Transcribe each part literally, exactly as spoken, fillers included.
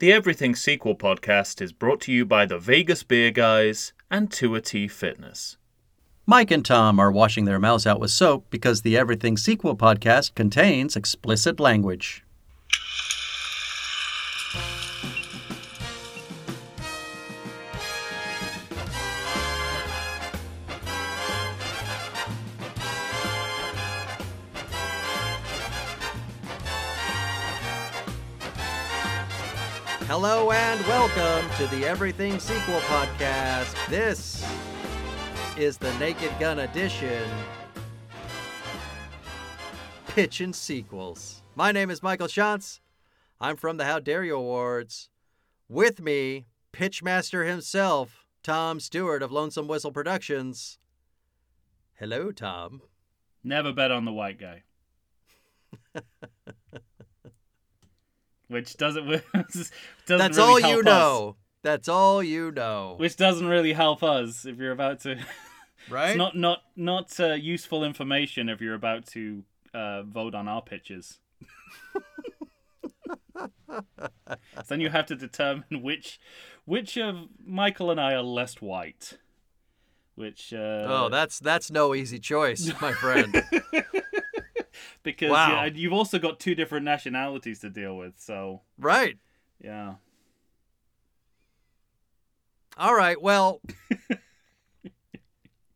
The Everything Sequel Podcast is brought to you by the Vegas Beer Guys and two A T Fitness. Mike and Tom are washing their mouths out with soap because the Everything Sequel Podcast contains explicit language. Hello and welcome to the Everything Sequel Podcast. This is the Naked Gun edition, pitching sequels. My name is Michael Schantz. I'm from the How Dare You Awards. With me, pitchmaster himself, Tom Stewart of Lonesome Whistle Productions. Hello, Tom. Never bet on the white guy. Which doesn't, doesn't That's really all help you know. Us. That's all you know. Which doesn't really help us if you're about to... Right? It's not not, not uh, useful information if you're about to uh, vote on our pitches. Then you have to determine which which of Michael and I are less white. Which... Uh... Oh, that's that's no easy choice, my friend. Because wow. yeah, you've also got two different nationalities to deal with, so... Right. Yeah. All right, well...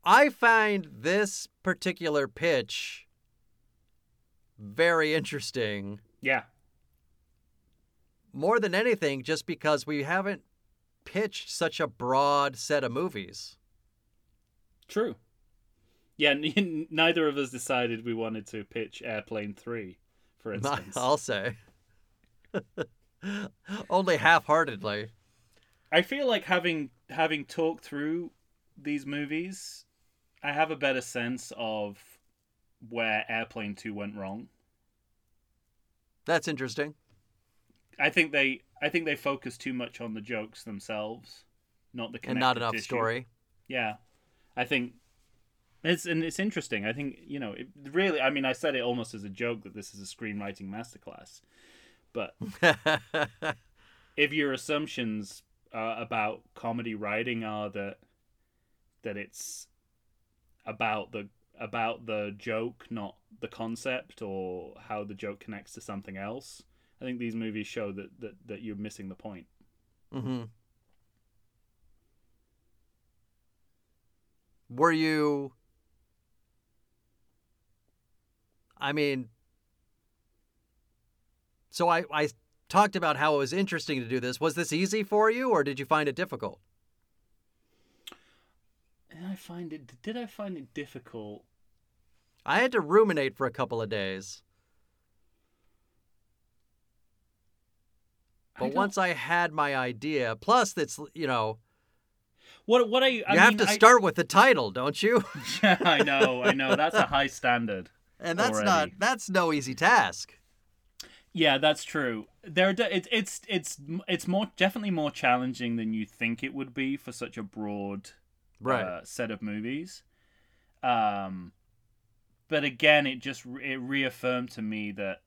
I find this particular pitch very interesting. Yeah. More than anything, just because we haven't pitched such a broad set of movies. True. Yeah, n- neither of us decided we wanted to pitch Airplane three, for instance. I'll say. Only half-heartedly. I feel like having having talked through these movies, I have a better sense of where Airplane two went wrong. That's interesting. I think they I think they focus too much on the jokes themselves, not the connective and not enough tissue. Story. Yeah, I think. It's and it's interesting. I think, you know, it really, I mean, I said it almost as a joke that this is a screenwriting masterclass. But if your assumptions uh, about comedy writing are that that it's about the about the joke, not the concept or how the joke connects to something else, I think these movies show that that, that you're missing the point. Mm-hmm. Were you... I mean, so I, I talked about how it was interesting to do this. Was this easy for you, or did you find it difficult? Did I find it, did I find it difficult? I had to ruminate for a couple of days. But I once I had my idea, plus it's, you know... What what I, I You mean, have to I... start with the title, don't you? Yeah, I know, I know. That's a high standard. And that's already. not that's no easy task. Yeah, that's true. There, are de- it, it's it's it's more definitely more challenging than you think it would be for such a broad right. uh, set of movies. Um, but again, it just it reaffirmed to me that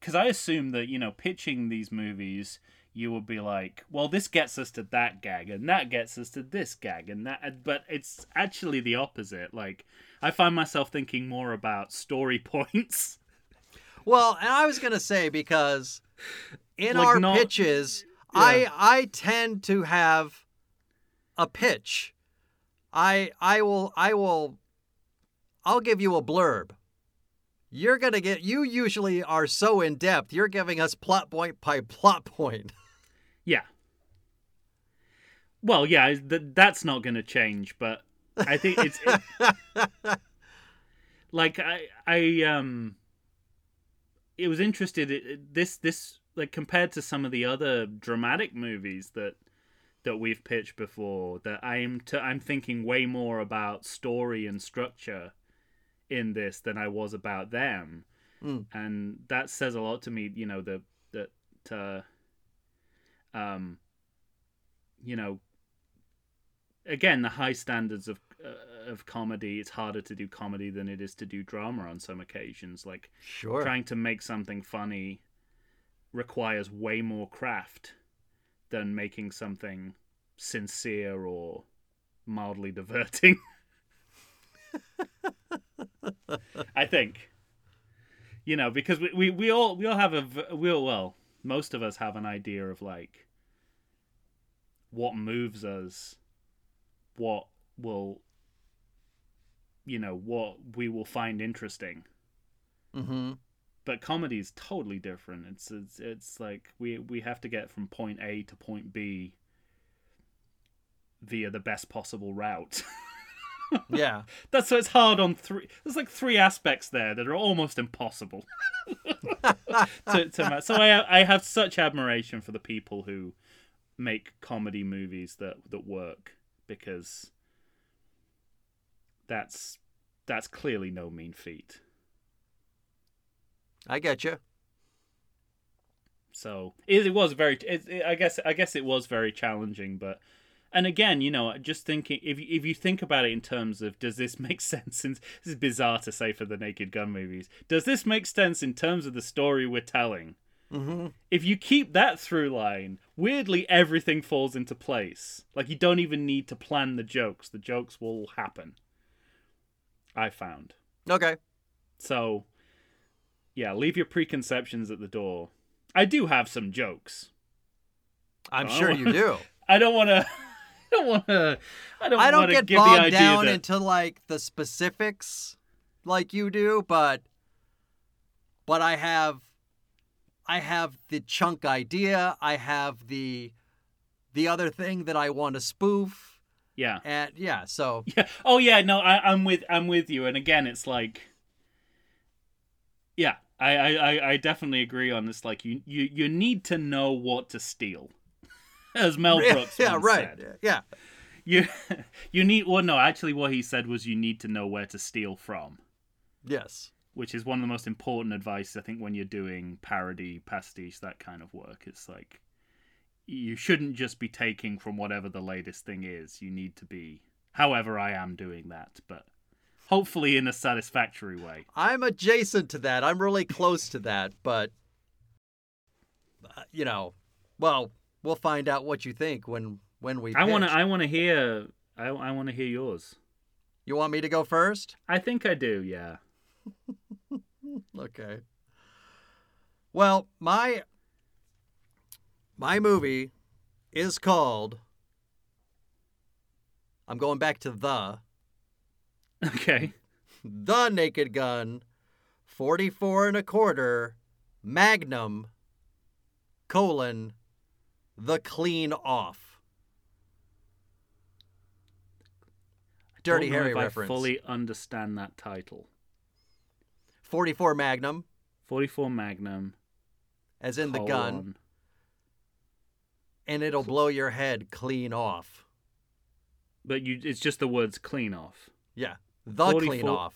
because I assumed that, you know, pitching these movies, you would be like, well, this gets us to that gag, and that gets us to this gag, and that. But it's actually the opposite. Like, I find myself thinking more about story points. Well, and I was gonna say because in like our not, pitches, yeah. I I tend to have a pitch. I I will I will I'll give you a blurb. You're gonna get. You usually are so in depth. You're giving us plot point by plot point. Yeah. Well, yeah, th- that's not going to change, but I think it's it, like I, I, um, it was interested it, this, this like compared to some of the other dramatic movies that that we've pitched before. That I'm, to, I'm thinking way more about story and structure in this than I was about them, mm. and that says a lot to me. You know the that. Uh, Um, you know, again, the high standards of uh, of comedy. It's harder to do comedy than it is to do drama on some occasions. Like, sure. Trying to make something funny requires way more craft than making something sincere or mildly diverting. I think, you know, because we, we, we all we all have a we all, well, most of us have an idea of like what moves us, what will, you know, what we will find interesting. Mm-hmm. But comedy is totally different. It's it's it's like we we have to get from point A to point B via the best possible route. Yeah, that's so it's hard on three. There's like three aspects there that are almost impossible to, to So I I have such admiration for the people who make comedy movies that, that work, because that's that's clearly no mean feat. I get you. So it, it was very. It, it, I guess I guess it was very challenging, but. And again, you know, just thinking, if you, if you think about it in terms of, does this make sense? In, this is bizarre to say for the Naked Gun movies. Does this make sense in terms of the story we're telling? Mm-hmm. If you keep that through line, weirdly, everything falls into place. Like, you don't even need to plan the jokes. The jokes will happen, I found. Okay. So, yeah, leave your preconceptions at the door. I do have some jokes. I'm sure you do. I don't want to... I don't want to. I don't, I don't get give bogged the idea down that... into like the specifics, like you do. But, but I have, I have the chunk idea. I have the, the other thing that I want to spoof. Yeah. And yeah. So. Yeah. Oh yeah. No, I, I'm with. I'm with you. And again, it's like. Yeah, I, I, I definitely agree on this. Like, you, you, you need to know what to steal. As Mel Brooks yeah, once right. said. Yeah, you you need. Well, no, actually, what he said was you need to know where to steal from. Yes, which is one of the most important advice I think when you're doing parody, pastiche, that kind of work. It's like you shouldn't just be taking from whatever the latest thing is. You need to be. However, I am doing that, but hopefully in a satisfactory way. I'm adjacent to that. I'm really close to that, but uh, you know, well. We'll find out what you think when, when we. Pitch. I want to. I want to hear. I I want to hear yours. You want me to go first? I think I do. Yeah. Okay. Well, my my movie is called. I'm going back to the. Okay. The Naked Gun, forty-four and a quarter, Magnum. Colon. The Clean Off. Dirty Harry reference. I don't know if I fully understand that title. forty-four Magnum. forty-four Magnum. As in the gun. And it'll blow your head clean off. But you, it's just the words clean off. Yeah. The Clean Off.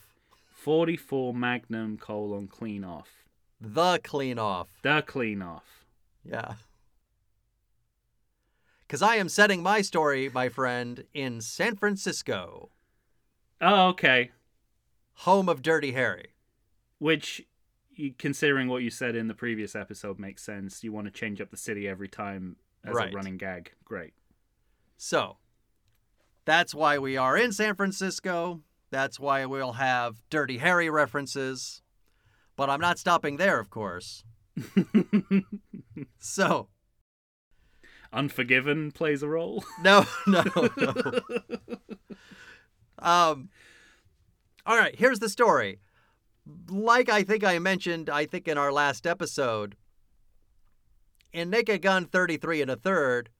forty-four Magnum colon clean off. The Clean Off. The Clean Off. Yeah. Because I am setting my story, my friend, in San Francisco. Oh, okay. Home of Dirty Harry. Which, considering what you said in the previous episode, makes sense. You want to change up the city every time as right. a running gag. Great. So, that's why we are in San Francisco. That's why we'll have Dirty Harry references. But I'm not stopping there, of course. So... Unforgiven plays a role. No, no, no. um, all right, here's the story. Like I think I mentioned, I think in our last episode, in Naked Gun thirty-three and a third,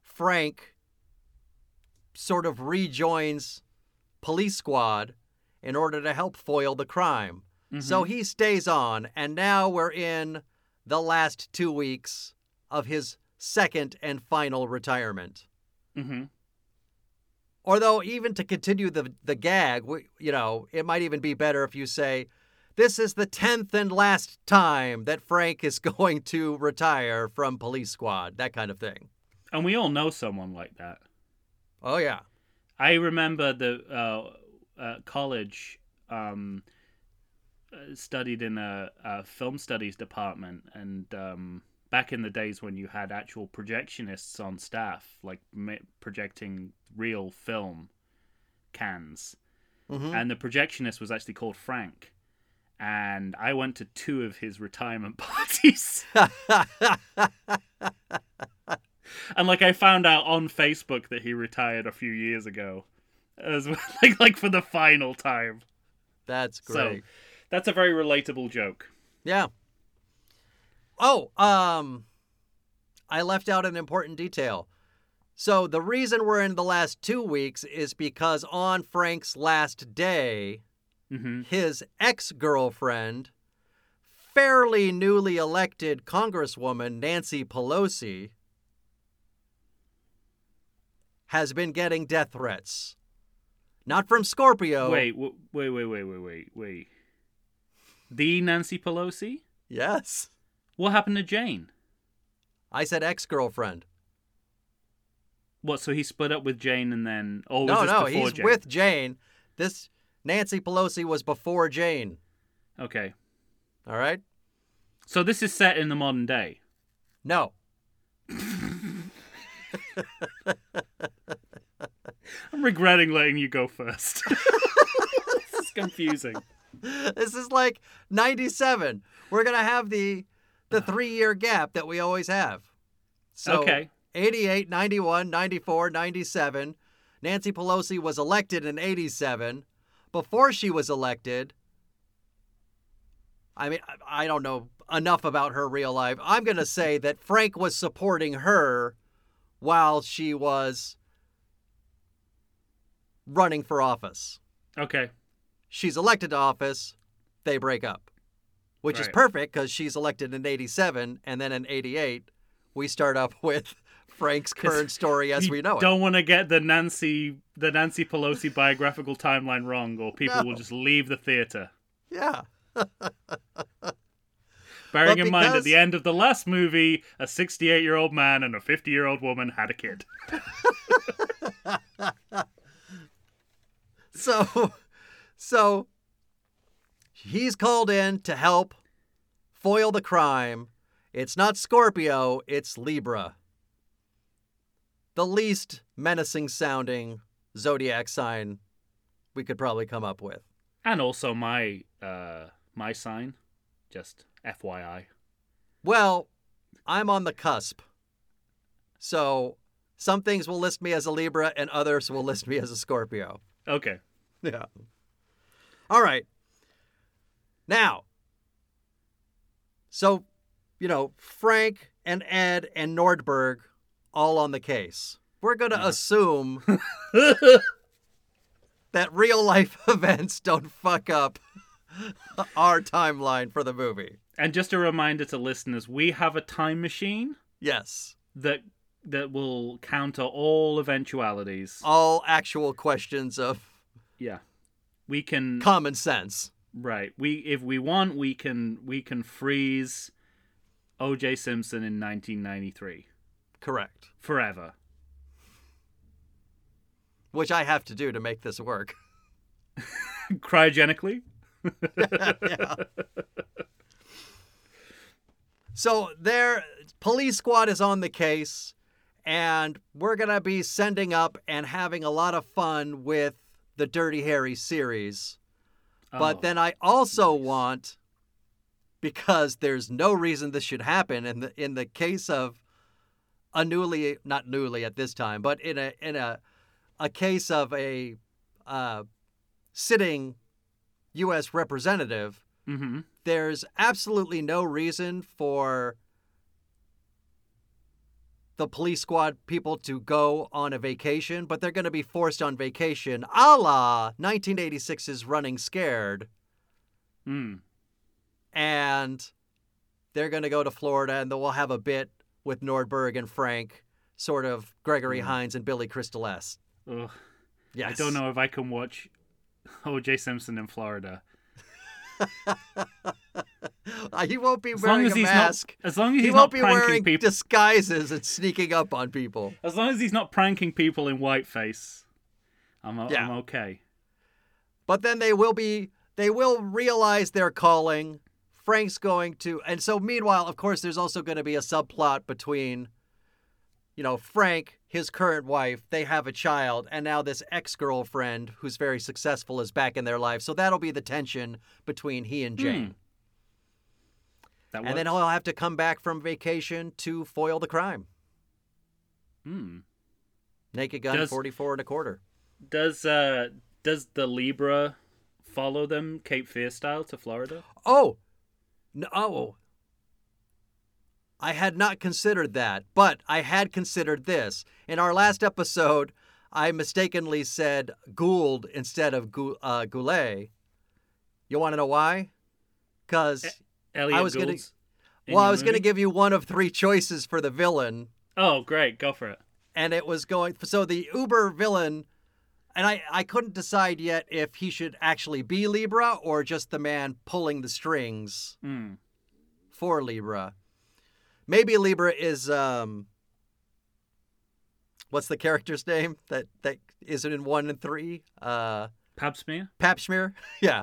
Frank sort of rejoins Police Squad in order to help foil the crime. Mm-hmm. So he stays on, and now we're in the last two weeks of his second and final retirement. Mm-hmm. Although, even to continue the the gag, we, you know, it might even be better if you say, this is the tenth and last time that Frank is going to retire from Police Squad, that kind of thing. And we all know someone like that. Oh, yeah. I remember the uh, uh, college um, studied in a, a film studies department, and... Um, back in the days when you had actual projectionists on staff, like projecting real film cans. Mm-hmm. And the projectionist was actually called Frank. And I went to two of his retirement parties. And, like, I found out on Facebook that he retired a few years ago. As well, like, like, for the final time. That's great. So, that's a very relatable joke. Yeah. Oh, um, I left out an important detail. So the reason we're in the last two weeks is because on Frank's last day, mm-hmm. his ex-girlfriend, fairly newly elected Congresswoman Nancy Pelosi, has been getting death threats. Not from Scorpio. Wait, wait, wait, wait, wait, wait, wait. The Nancy Pelosi? Yes. What happened to Jane? I said ex-girlfriend. What, so he split up with Jane and then... Oh, no, was this no, before he's Jane? With Jane. This Nancy Pelosi was before Jane. Okay. All right? So this is set in the modern day? No. I'm regretting letting you go first. This is confusing. This is like ninety-seven. We're going to have the the three-year gap that we always have. So okay. eighty-eight, ninety-one, ninety-four, ninety-seven. Nancy Pelosi was elected in eighty-seven. Before she was elected, I mean, I don't know enough about her real life. I'm going to say that Frank was supporting her while she was running for office. Okay. She's elected to office. They break up. Which right. is perfect because she's elected in eighty-seven, and then in eighty-eight, we start up with Frank's current story as we know it. Don't want to get the Nancy the Nancy Pelosi biographical timeline wrong, or people no. will just leave the theater. Yeah. Bearing because... in mind, at the end of the last movie, a sixty-eight-year-old man and a fifty-year-old woman had a kid. so, so... He's called in to help foil the crime. It's not Scorpio, it's Libra. The least menacing sounding zodiac sign we could probably come up with. And also my uh, my sign, just F Y I. Well, I'm on the cusp. So some things will list me as a Libra and others will list me as a Scorpio. Okay. Yeah. All right. Now, so, you know, Frank and Ed and Nordberg all on the case. We're going to yeah. assume that real life events don't fuck up our timeline for the movie. And just a reminder to listeners, we have a time machine. Yes. That that will counter all eventualities. All actual questions of... Yeah. We can... Common sense. Right. We if we want, we can we can freeze O J Simpson in nineteen ninety-three. Correct. Forever. Which I have to do to make this work. Cryogenically? yeah, yeah. So their police squad is on the case, and we're going to be sending up and having a lot of fun with the Dirty Harry series. But oh, then I also nice. want, because there's no reason this should happen, in the in the case of a newly, not newly at this time, but in a in a a case of a uh, sitting U S representative, mm-hmm. there's absolutely no reason for the police squad people to go on a vacation, but they're going to be forced on vacation a la nineteen eighty-six's Running Scared. Mm. And they're going to go to Florida, and we'll have a bit with Nordberg and Frank, sort of Gregory mm. Hines and Billy Crystal-esque. Ugh. Yes. I don't know if I can watch O J Simpson in Florida. He won't be as wearing long as a mask. Not, as long as he's he won't not be wearing people. disguises and sneaking up on people. As long as he's not pranking people in whiteface, I'm, yeah. I'm okay. But then they will be. They will realize their calling. Frank's going to... And so, meanwhile, of course, there's also going to be a subplot between, you know, Frank, his current wife, they have a child, and now this ex-girlfriend who's very successful is back in their life. So that'll be the tension between he and Jane. Mm. That and then he'll have to come back from vacation to foil the crime. Hmm. Naked Gun, does, forty-four and a quarter. Does uh does the Libra follow them Cape Fear style to Florida? Oh, no. Oh. I had not considered that, but I had considered this. In our last episode, I mistakenly said Gould instead of Gou- uh, Goulet. You want to know why? Because e- I was going to. Well, I was going to give you one of three choices for the villain. Oh, great. Go for it. And it was going... So the Uber villain... And I, I couldn't decide yet if he should actually be Libra or just the man pulling the strings mm. for Libra. Maybe Libra is... um. What's the character's name that, that isn't in one and three? Uh, Papshmir? Papshmir, yeah.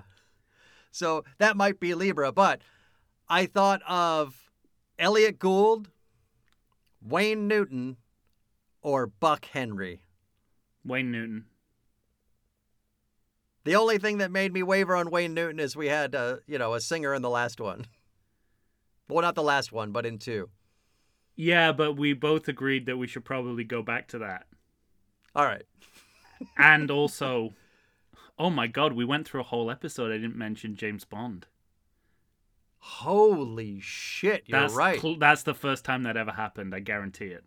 So that might be Libra. But I thought of Elliot Gould, Wayne Newton, or Buck Henry? Wayne Newton. The only thing that made me waver on Wayne Newton is we had, uh, you know, a singer in the last one. Well, not the last one, but in two. Yeah, but we both agreed that we should probably go back to that. All right. And also, oh my God, we went through a whole episode. I didn't mention James Bond. Holy shit, you're that's, right. Cl- that's the first time that ever happened, I guarantee it.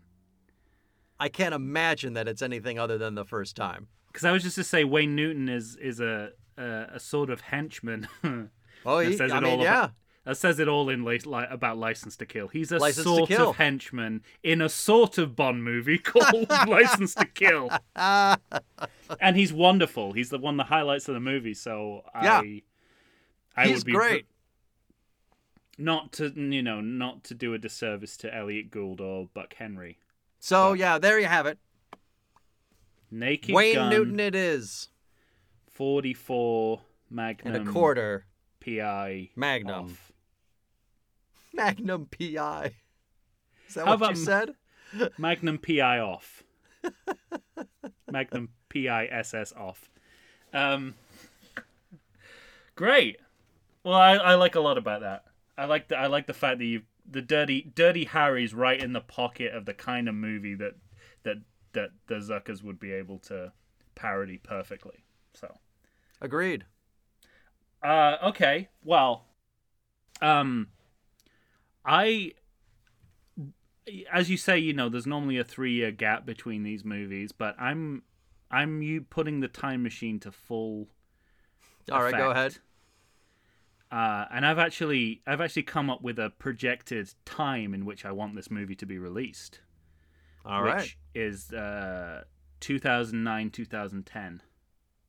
I can't imagine that it's anything other than the first time. Because I was just to say, Wayne Newton is is a a, a sort of henchman. Oh, he, says I it mean, all yeah. About, that says it all in li- about License to Kill. He's a License sort of henchman in a sort of Bond movie called License to Kill. And he's wonderful. He's the one that highlights of the movie. So yeah. I, I he's would be great. Not to you know, not to do a disservice to Elliot Gould or Buck Henry. So, but yeah, there you have it. Naked Wayne Gun. Wayne Newton it is. forty-four Magnum. And a quarter. P I. Magnum. Off. Magnum P I. Is that How what you said? Magnum P I off. Magnum P I S S off. Um, great. Well, I, I like a lot about that. I like the, I like the fact that you've The dirty, dirty Harry's right in the pocket of the kind of movie that that that the Zuckers would be able to parody perfectly. So, agreed. Uh, okay, well, um, I, as you say, you know, there's normally a three-year gap between these movies, but I'm, I'm you putting the time machine to full. All effect. Right, go ahead. Uh, and I've actually I've actually come up with a projected time in which I want this movie to be released. All right. Which is uh, two thousand nine, two thousand ten.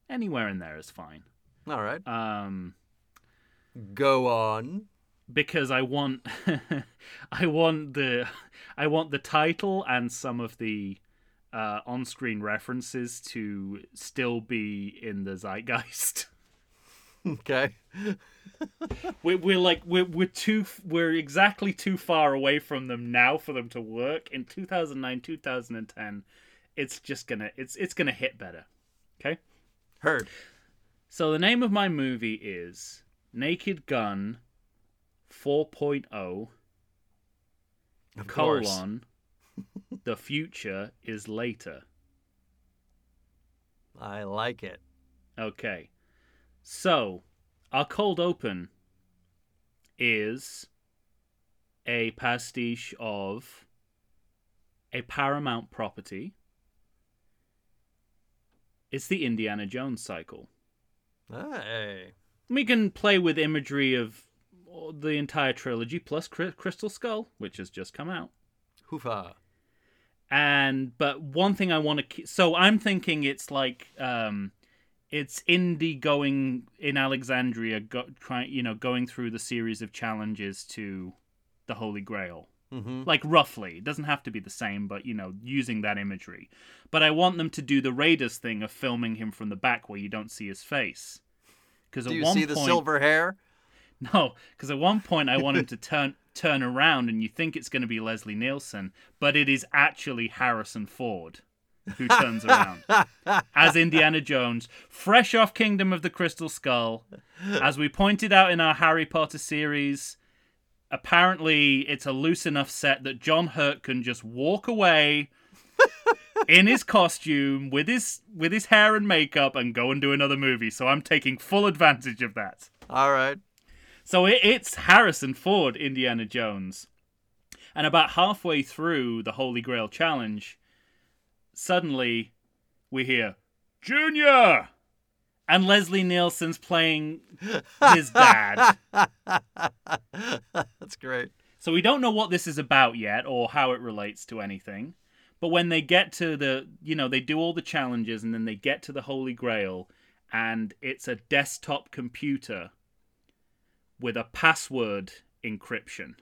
Anywhere in there is fine. All right. Um, Go on. Because I want I want the I want the title and some of the uh, on-screen references to still be in the zeitgeist. Okay. we're, we're like we're we're too we're exactly too far away from them now for them to work in two thousand nine, two thousand ten. It's just gonna it's it's gonna hit better. Okay, heard. So the name of my movie is Naked Gun four point oh. Of colon, course. The future is later. I like it. Okay. So, our cold open is a pastiche of a Paramount property. It's the Indiana Jones cycle. Hey. We can play with imagery of the entire trilogy, plus Crystal Skull, which has just come out. Hoofah. And, but one thing I want to... Ke- so, I'm thinking it's like... Um, It's Indy going in Alexandria, go, try, you know, going through the series of challenges to the Holy Grail. Mm-hmm. Like, roughly. It doesn't have to be the same, but, you know, using that imagery. But I want them to do the Raiders thing of filming him from the back where you don't see his face. 'Cause at one point, do you see the silver hair? No, because at one point I want him to turn turn around and you think it's going to be Leslie Nielsen, but it is actually Harrison Ford who turns around as Indiana Jones, fresh off Kingdom of the Crystal Skull. As we pointed out in our Harry Potter series, apparently it's a loose enough set that John Hurt can just walk away in his costume with his with his hair and makeup and go and do another movie. So I'm taking full advantage of that. All right. So it, it's Harrison Ford, Indiana Jones. And about halfway through the Holy Grail Challenge, suddenly we hear, Junior! And Leslie Nielsen's playing his dad. That's great. So we don't know what this is about yet or how it relates to anything. But when they get to the, you know, they do all the challenges and then they get to the Holy Grail and it's a desktop computer with a password encryption.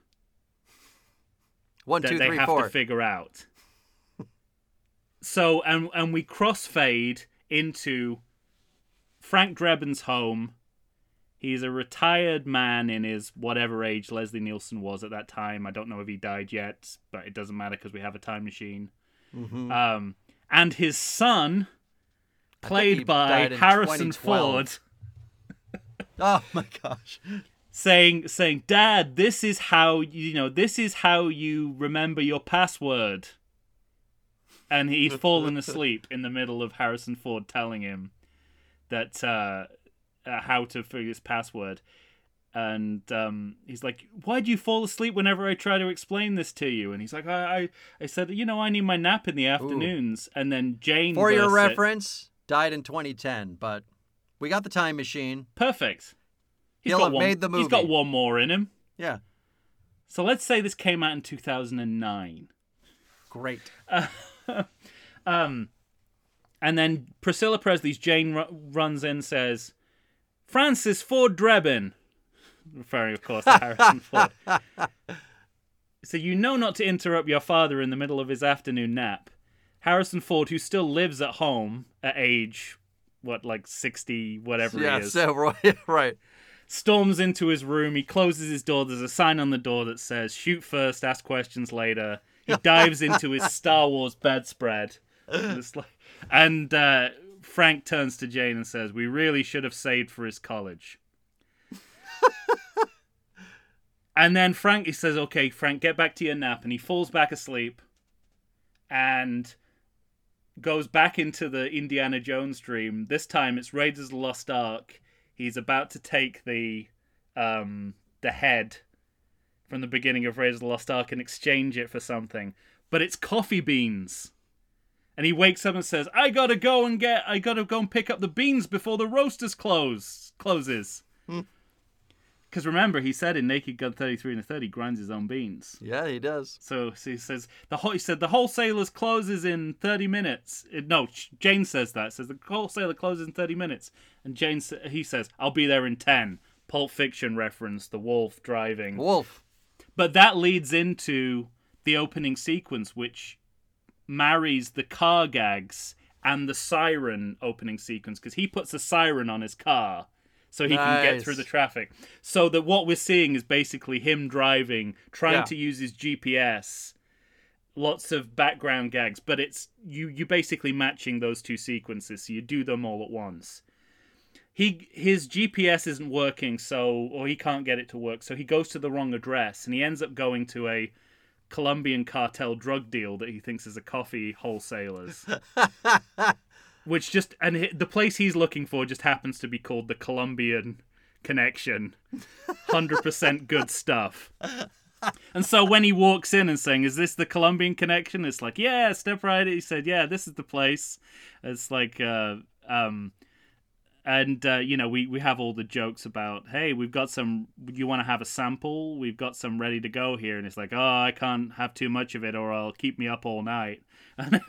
One, two, three, four. That they have to figure out. So, and and we crossfade into Frank Drebin's home. He's a retired man in his whatever age Leslie Nielsen was at that time. I don't know if he died yet, but it doesn't matter because we have a time machine. Mm-hmm. Um, and his son, played by Harrison Ford. Oh my gosh. Saying, saying, Dad, this is how, you know, this is how you remember your password. And he'd fallen asleep in the middle of Harrison Ford telling him that uh, uh, how to figure his password. And um, he's like, why do you fall asleep whenever I try to explain this to you? And he's like, I I, I said, you know, I need my nap in the afternoons. Ooh. And then Jane... For your reference, it. Died in twenty ten, but... We got the time machine. Perfect. He's He'll got have one, made the movie. He's got one more in him. Yeah. So let's say this came out in two thousand nine. Great. Uh, um, and then Priscilla Presley's Jane r- runs in and says, Francis Ford Drebin. Referring, of course, to Harrison Ford. So you know not to interrupt your father in the middle of his afternoon nap. Harrison Ford, who still lives at home at age... what, like sixty, whatever yeah, he is. Yeah, so, right, right. Storms into his room. He closes his door. There's a sign on the door that says, shoot first, ask questions later. He dives into his Star Wars bedspread. And, like, and uh, Frank turns to Jane and says, we really should have saved for his college. And then Frank, he says, okay, Frank, get back to your nap. And he falls back asleep. And... goes back into the Indiana Jones dream. This time it's Raiders of the Lost Ark. He's about to take the um, the head from the beginning of Raiders of the Lost Ark and exchange it for something. But it's coffee beans. And he wakes up and says, I gotta go and get I gotta go and pick up the beans before the roasters close closes. Because remember, he said in Naked Gun thirty-three and a thirty, he grinds his own beans. Yeah, he does. So, so he says, the ho- he said, the wholesaler's closes in thirty minutes. It, no, Jane says that. Says, the wholesaler closes in thirty minutes. And Jane, he says, I'll be there in ten. Pulp Fiction reference, the wolf driving. Wolf. But that leads into the opening sequence, which marries the car gags and the siren opening sequence. Because he puts a siren on his car. So he nice. Can get through the traffic. So that what we're seeing is basically him driving, trying yeah. to use his G P S, lots of background gags, but it's you you basically matching those two sequences, so you do them all at once. He his G P S isn't working, so or he can't get it to work, so he goes to the wrong address and he ends up going to a Colombian cartel drug deal that he thinks is a coffee wholesaler's. Which just, and the place he's looking for just happens to be called the Colombian Connection. one hundred percent good stuff. And so when he walks in and saying, is this the Colombian Connection? It's like, yeah, step right in. He said, yeah, this is the place. It's like, uh, um, and, uh, you know, we, we have all the jokes about, hey, we've got some, you want to have a sample? We've got some ready to go here. And it's like, oh, I can't have too much of it or I'll keep me up all night.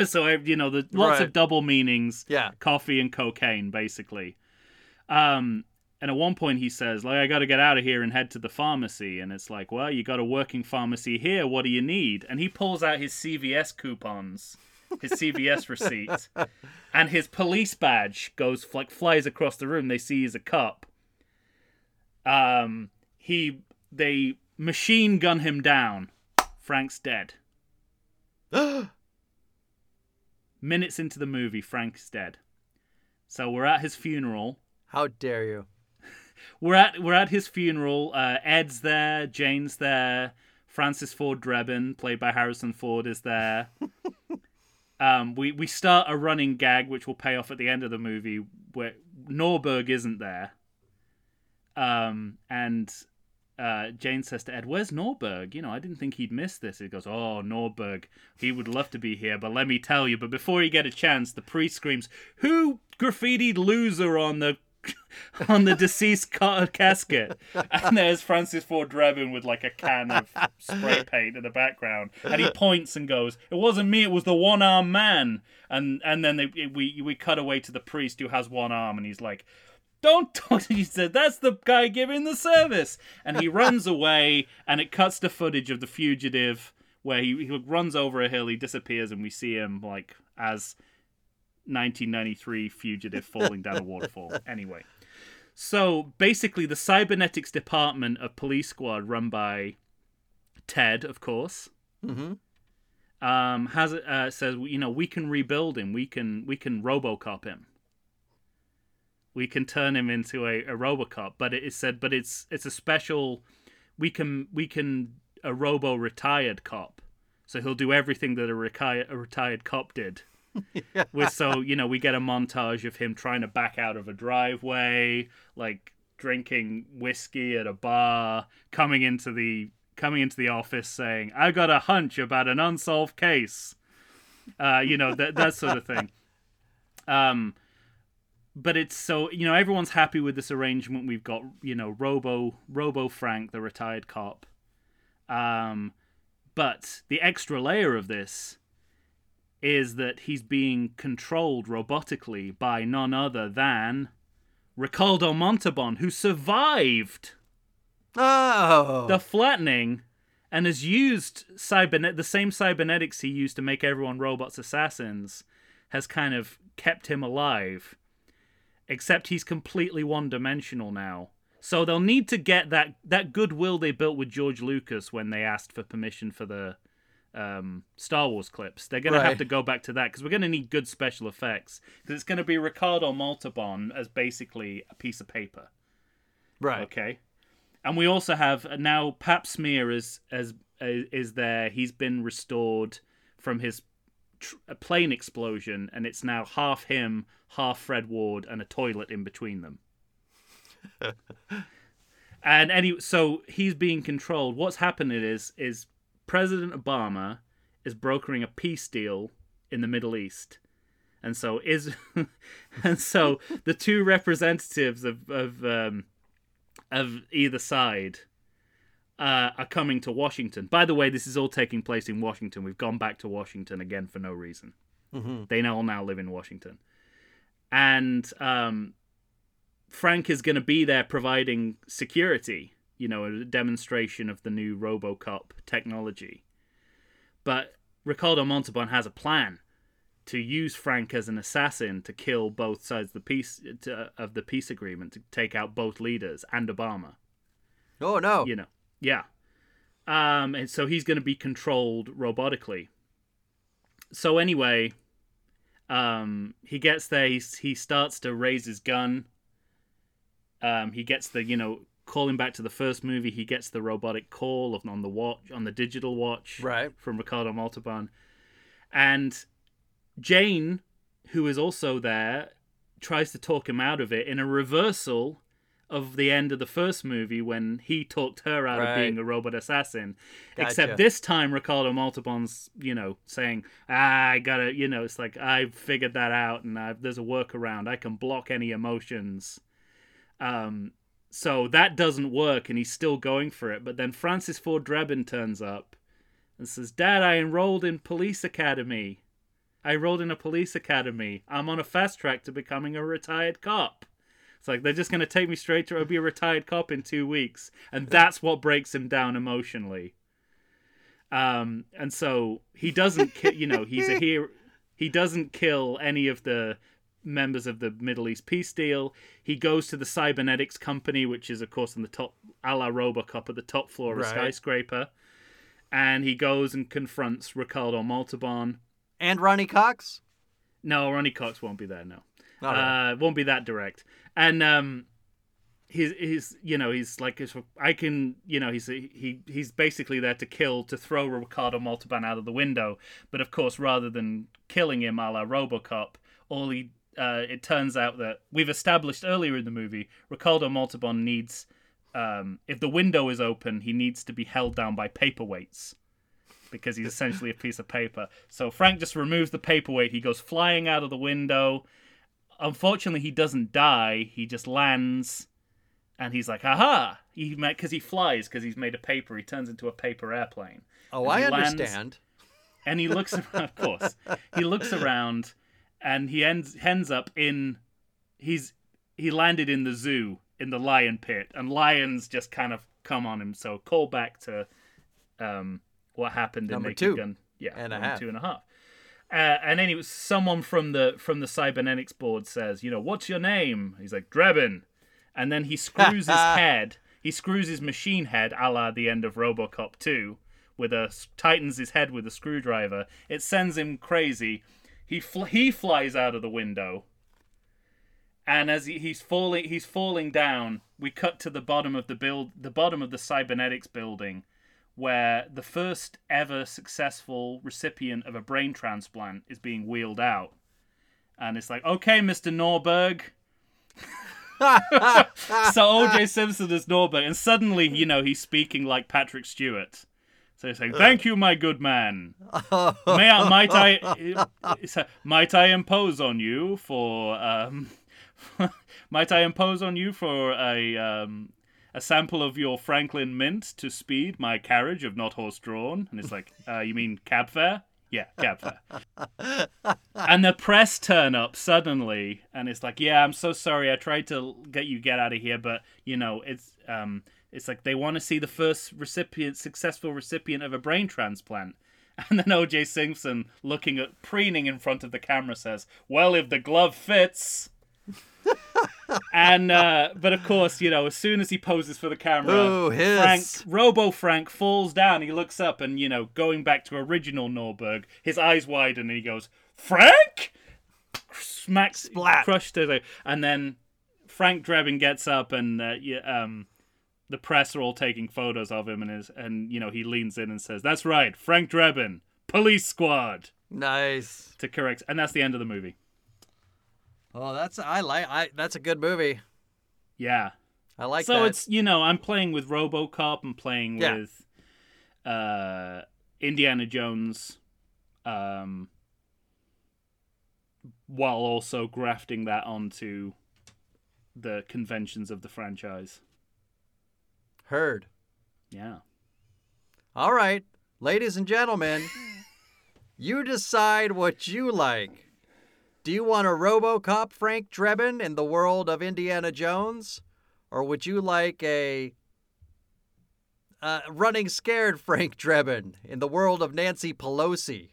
So, you know, the, lots right. of double meanings, yeah. coffee and cocaine, basically. Um, and at one point he says, like, I got to get out of here and head to the pharmacy. And it's like, well, you got a working pharmacy here. What do you need? And he pulls out his C V S coupons, his C V S receipt, and his police badge goes like flies across the room. They see he's a cop. Um, he they machine gun him down. Frank's dead. Minutes into the movie, Frank's dead. So we're at his funeral. How dare you? We're at we're at his funeral. Uh, Ed's there, Jane's there, Francis Ford Drebin, played by Harrison Ford, is there. um, we we start a running gag which will pay off at the end of the movie where Norberg isn't there. Um, and uh, Jane says to Ed, "Where's Norberg? You know, I didn't think he'd miss this." He goes, "Oh, Norberg, he would love to be here, but let me tell you." But before you get a chance, the priest screams, "Who graffitied loser on the?" on the deceased ca- casket. And there's Francis Ford Drebin with like a can of spray paint in the background, and he points and goes, "It wasn't me, it was the one-armed man." And and then they, we we cut away to the priest who has one arm, and he's like, "Don't talk," he said, "that's the guy giving the service." And he runs away, and it cuts to footage of The Fugitive where he, he runs over a hill, he disappears, and we see him like as nineteen ninety-three Fugitive falling down a waterfall. Anyway, so basically the cybernetics department of Police Squad, run by Ted, of course, mm-hmm. um, has uh, says, you know, we can rebuild him. We can we can Robocop him. We can turn him into a, a Robocop. But it is said, but it's it's a special. We can we can a Robo retired cop. So he'll do everything that a, reti- a retired cop did. Yeah. So, you know, we get a montage of him trying to back out of a driveway, like drinking whiskey at a bar, coming into the coming into the office saying, "I got a hunch about an unsolved case," uh, you know, that that sort of thing. Um, but it's so, you know, everyone's happy with this arrangement. We've got, you know, Robo Robo Frank, the retired cop. Um, but the extra layer of this is that he's being controlled robotically by none other than Ricardo Montalban, who survived oh. the flattening and has used cybernet- the same cybernetics he used to make everyone robots assassins, has kind of kept him alive, except he's completely one-dimensional now. So they'll need to get that, that goodwill they built with George Lucas when they asked for permission for the... Um, Star Wars clips. They're going right. to have to go back to that because we're going to need good special effects, because it's going to be Ricardo Montalban as basically a piece of paper. Right. Okay. And we also have now Papshmir is, is, is there. He's been restored from his tr- plane explosion, and it's now half him, half Fred Ward, and a toilet in between them. and any, so he's being controlled. What's happening is is President Obama is brokering a peace deal in the Middle East, and so is, and so the two representatives of of um, of either side uh, are coming to Washington. By the way, this is all taking place in Washington. We've gone back to Washington again for no reason. Mm-hmm. They all now live in Washington, and um, Frank is going to be there providing security. You know, a demonstration of the new RoboCop technology. But Ricardo Montalban has a plan to use Frank as an assassin to kill both sides of the peace, to, of the peace agreement, to take out both leaders and Obama. Oh, no. You know, yeah. Um, and so he's going to be controlled robotically. So anyway, um, he gets there. He, he starts to raise his gun. Um, he gets the, you know... Calling back to the first movie, he gets the robotic call of, on the watch, on the digital watch, right. from Ricardo Montalban, and Jane, who is also there, tries to talk him out of it in a reversal of the end of the first movie when he talked her out right. of being a robot assassin. Gotcha. Except this time, Ricardo Montalban's, you know, saying, "Ah, I gotta," you know, it's like, "I figured that out, and I've, there's a workaround. I can block any emotions." Um. So that doesn't work, and he's still going for it. But then Francis Ford Drebin turns up and says, "Dad, I enrolled in police academy. I enrolled in a police academy. I'm on a fast track to becoming a retired cop." It's like, they're just going to take me straight to, I'll be a retired cop in two weeks. And that's what breaks him down emotionally. Um, and so he doesn't, ki- you know, he's a hero. He doesn't kill any of the members of the Middle East peace deal. He goes to the cybernetics company, which is, of course, on the top, a la Robocop, at the top floor of right. a skyscraper. And he goes and confronts Ricardo Montalban. And Ronnie Cox? No, Ronnie Cox won't be there, no. Uh, right. Won't be that direct. And um, he's, he's, you know, he's like, I can, you know, he's he he's basically there to kill, to throw Ricardo Montalban out of the window. But, of course, rather than killing him a la Robocop, all he... Uh, it turns out that we've established earlier in the movie, Ricardo Montalban needs, um, if the window is open, he needs to be held down by paperweights because he's essentially a piece of paper. So Frank just removes the paperweight. He goes flying out of the window. Unfortunately, he doesn't die. He just lands, and he's like, "Aha!" He because he flies because he's made of paper. He turns into a paper airplane. Oh, I understand. Lands, and he looks around. Of course, he looks around. And he ends ends up in, he's he landed in the zoo, in the lion pit, and lions just kind of come on him. So call back to um, what happened in Naked Gun. Yeah, and a half. Two and a half. Uh, and then it was someone from the from the cybernetics board says, you know, what's your name? He's like, Drebin. And then he screws his head, he screws his machine head, a la the end of Robocop two, with a, tightens his head with a screwdriver. It sends him crazy. He fl- he flies out of the window, and as he, he's falling, he's falling down. We cut to the bottom of the build, the bottom of the cybernetics building, where the first ever successful recipient of a brain transplant is being wheeled out, and it's like, okay, Mister Norberg. So O J Simpson is Norberg, and suddenly, you know, he's speaking like Patrick Stewart. So he's saying, "Thank you, my good man. May I, might I, might I impose on you for, um, might I impose on you for a um, a sample of your Franklin mint to speed my carriage of not horse-drawn?" And it's like, uh, "You mean cab fare? Yeah, cab fare." And the press turn up suddenly, and it's like, "Yeah, I'm so sorry. I tried to get you get out of here, but you know, it's." Um, It's like they want to see the first recipient, successful recipient of a brain transplant. And then O J Simpson, looking at, preening in front of the camera, says, "Well, if the glove fits." and uh, But of course, you know, as soon as he poses for the camera, Ooh, Frank, Robo Frank falls down. He looks up and, you know, going back to original Norberg, his eyes widen and he goes, "Frank!" Smacks, Splat. Crushed it. And then Frank Drebin gets up and, uh, yeah, um... the press are all taking photos of him, and his, and you know, he leans in and says, "That's right, Frank Drebin, Police Squad." Nice to correct, and that's the end of the movie. Oh, that's I like. I that's a good movie. Yeah, I like. So that. It's you know I'm playing with RoboCop and playing yeah. with uh, Indiana Jones, um, while also grafting that onto the conventions of the franchise. Heard. Yeah. All right. Ladies and gentlemen, you decide what you like. Do you want a RoboCop Frank Drebin in the world of Indiana Jones? Or would you like a uh, Running Scared Frank Drebin in the world of Nancy Pelosi?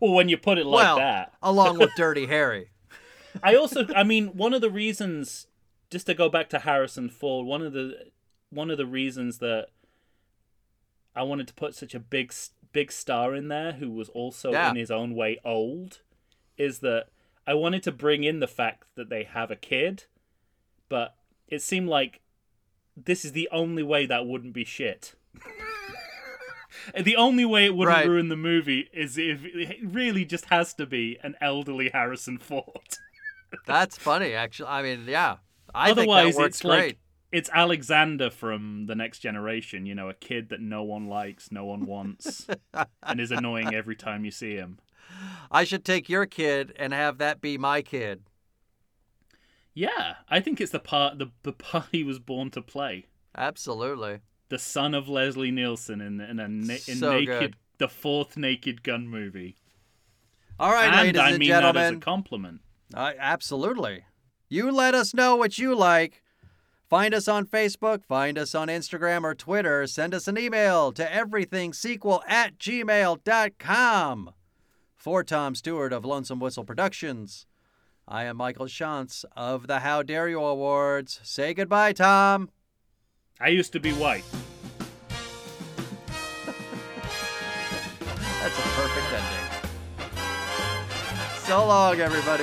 Well, when you put it like well, that. Along with Dirty Harry. I also, I mean, one of the reasons... Just to go back to Harrison Ford, one of the one of the reasons that I wanted to put such a big big star in there, who was also yeah. in his own way old, is that I wanted to bring in the fact that they have a kid, but it seemed like this is the only way that wouldn't be shit. The only way it wouldn't right. ruin the movie is if it really just has to be an elderly Harrison Ford. That's funny, actually. I mean, yeah. I Otherwise, think that works it's great. Like it's Alexander from The Next Generation, you know, a kid that no one likes, no one wants, and is annoying every time you see him. I should take your kid and have that be my kid. Yeah, I think it's the part the, the part he was born to play. Absolutely, the son of Leslie Nielsen in in a in so naked good. The fourth Naked Gun movie. All right, and ladies I and mean gentlemen, that as a compliment. Uh, absolutely. You let us know what you like. Find us on Facebook, find us on Instagram or Twitter, send us an email to everythingsequel at gmail dot com. For Tom Stewart of Lonesome Whistle Productions, I am Michael Schantz of the How Dare You Awards. Say goodbye, Tom. I used to be white. That's a perfect ending. So long, everybody.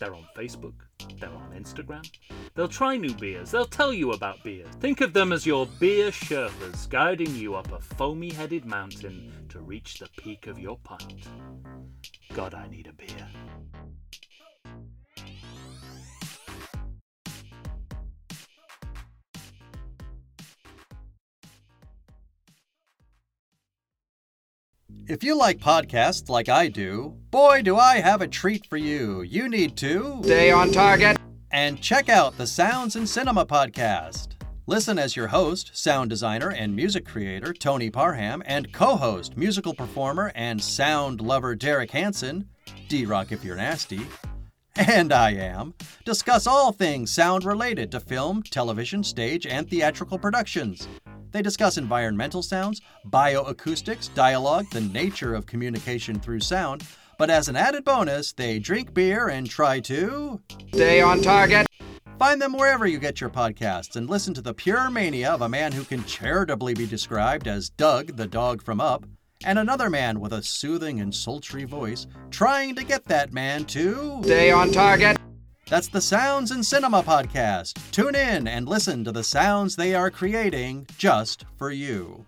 They're on Facebook. They're on Instagram. They'll try new beers. They'll tell you about beer. Think of them as your beer Sherpas guiding you up a foamy-headed mountain to reach the peak of your pint. God, I need a beer. If you like podcasts like I do, boy do I have a treat for you. You need to stay on target and check out the Sounds and Cinema podcast. Listen as your host, sound designer and music creator Tony Parham, and co-host, musical performer and sound lover Derek Hansen, D-Rock if you're nasty, and I am, discuss all things sound related to film, television, stage, and theatrical productions. They discuss environmental sounds, bioacoustics, dialogue, the nature of communication through sound, but as an added bonus, they drink beer and try to stay on target. Find them wherever you get your podcasts and listen to the pure mania of a man who can charitably be described as Doug, the dog from Up, and another man with a soothing and sultry voice trying to get that man to stay on target. That's the Sounds and Cinema podcast. Tune in and listen to the sounds they are creating just for you.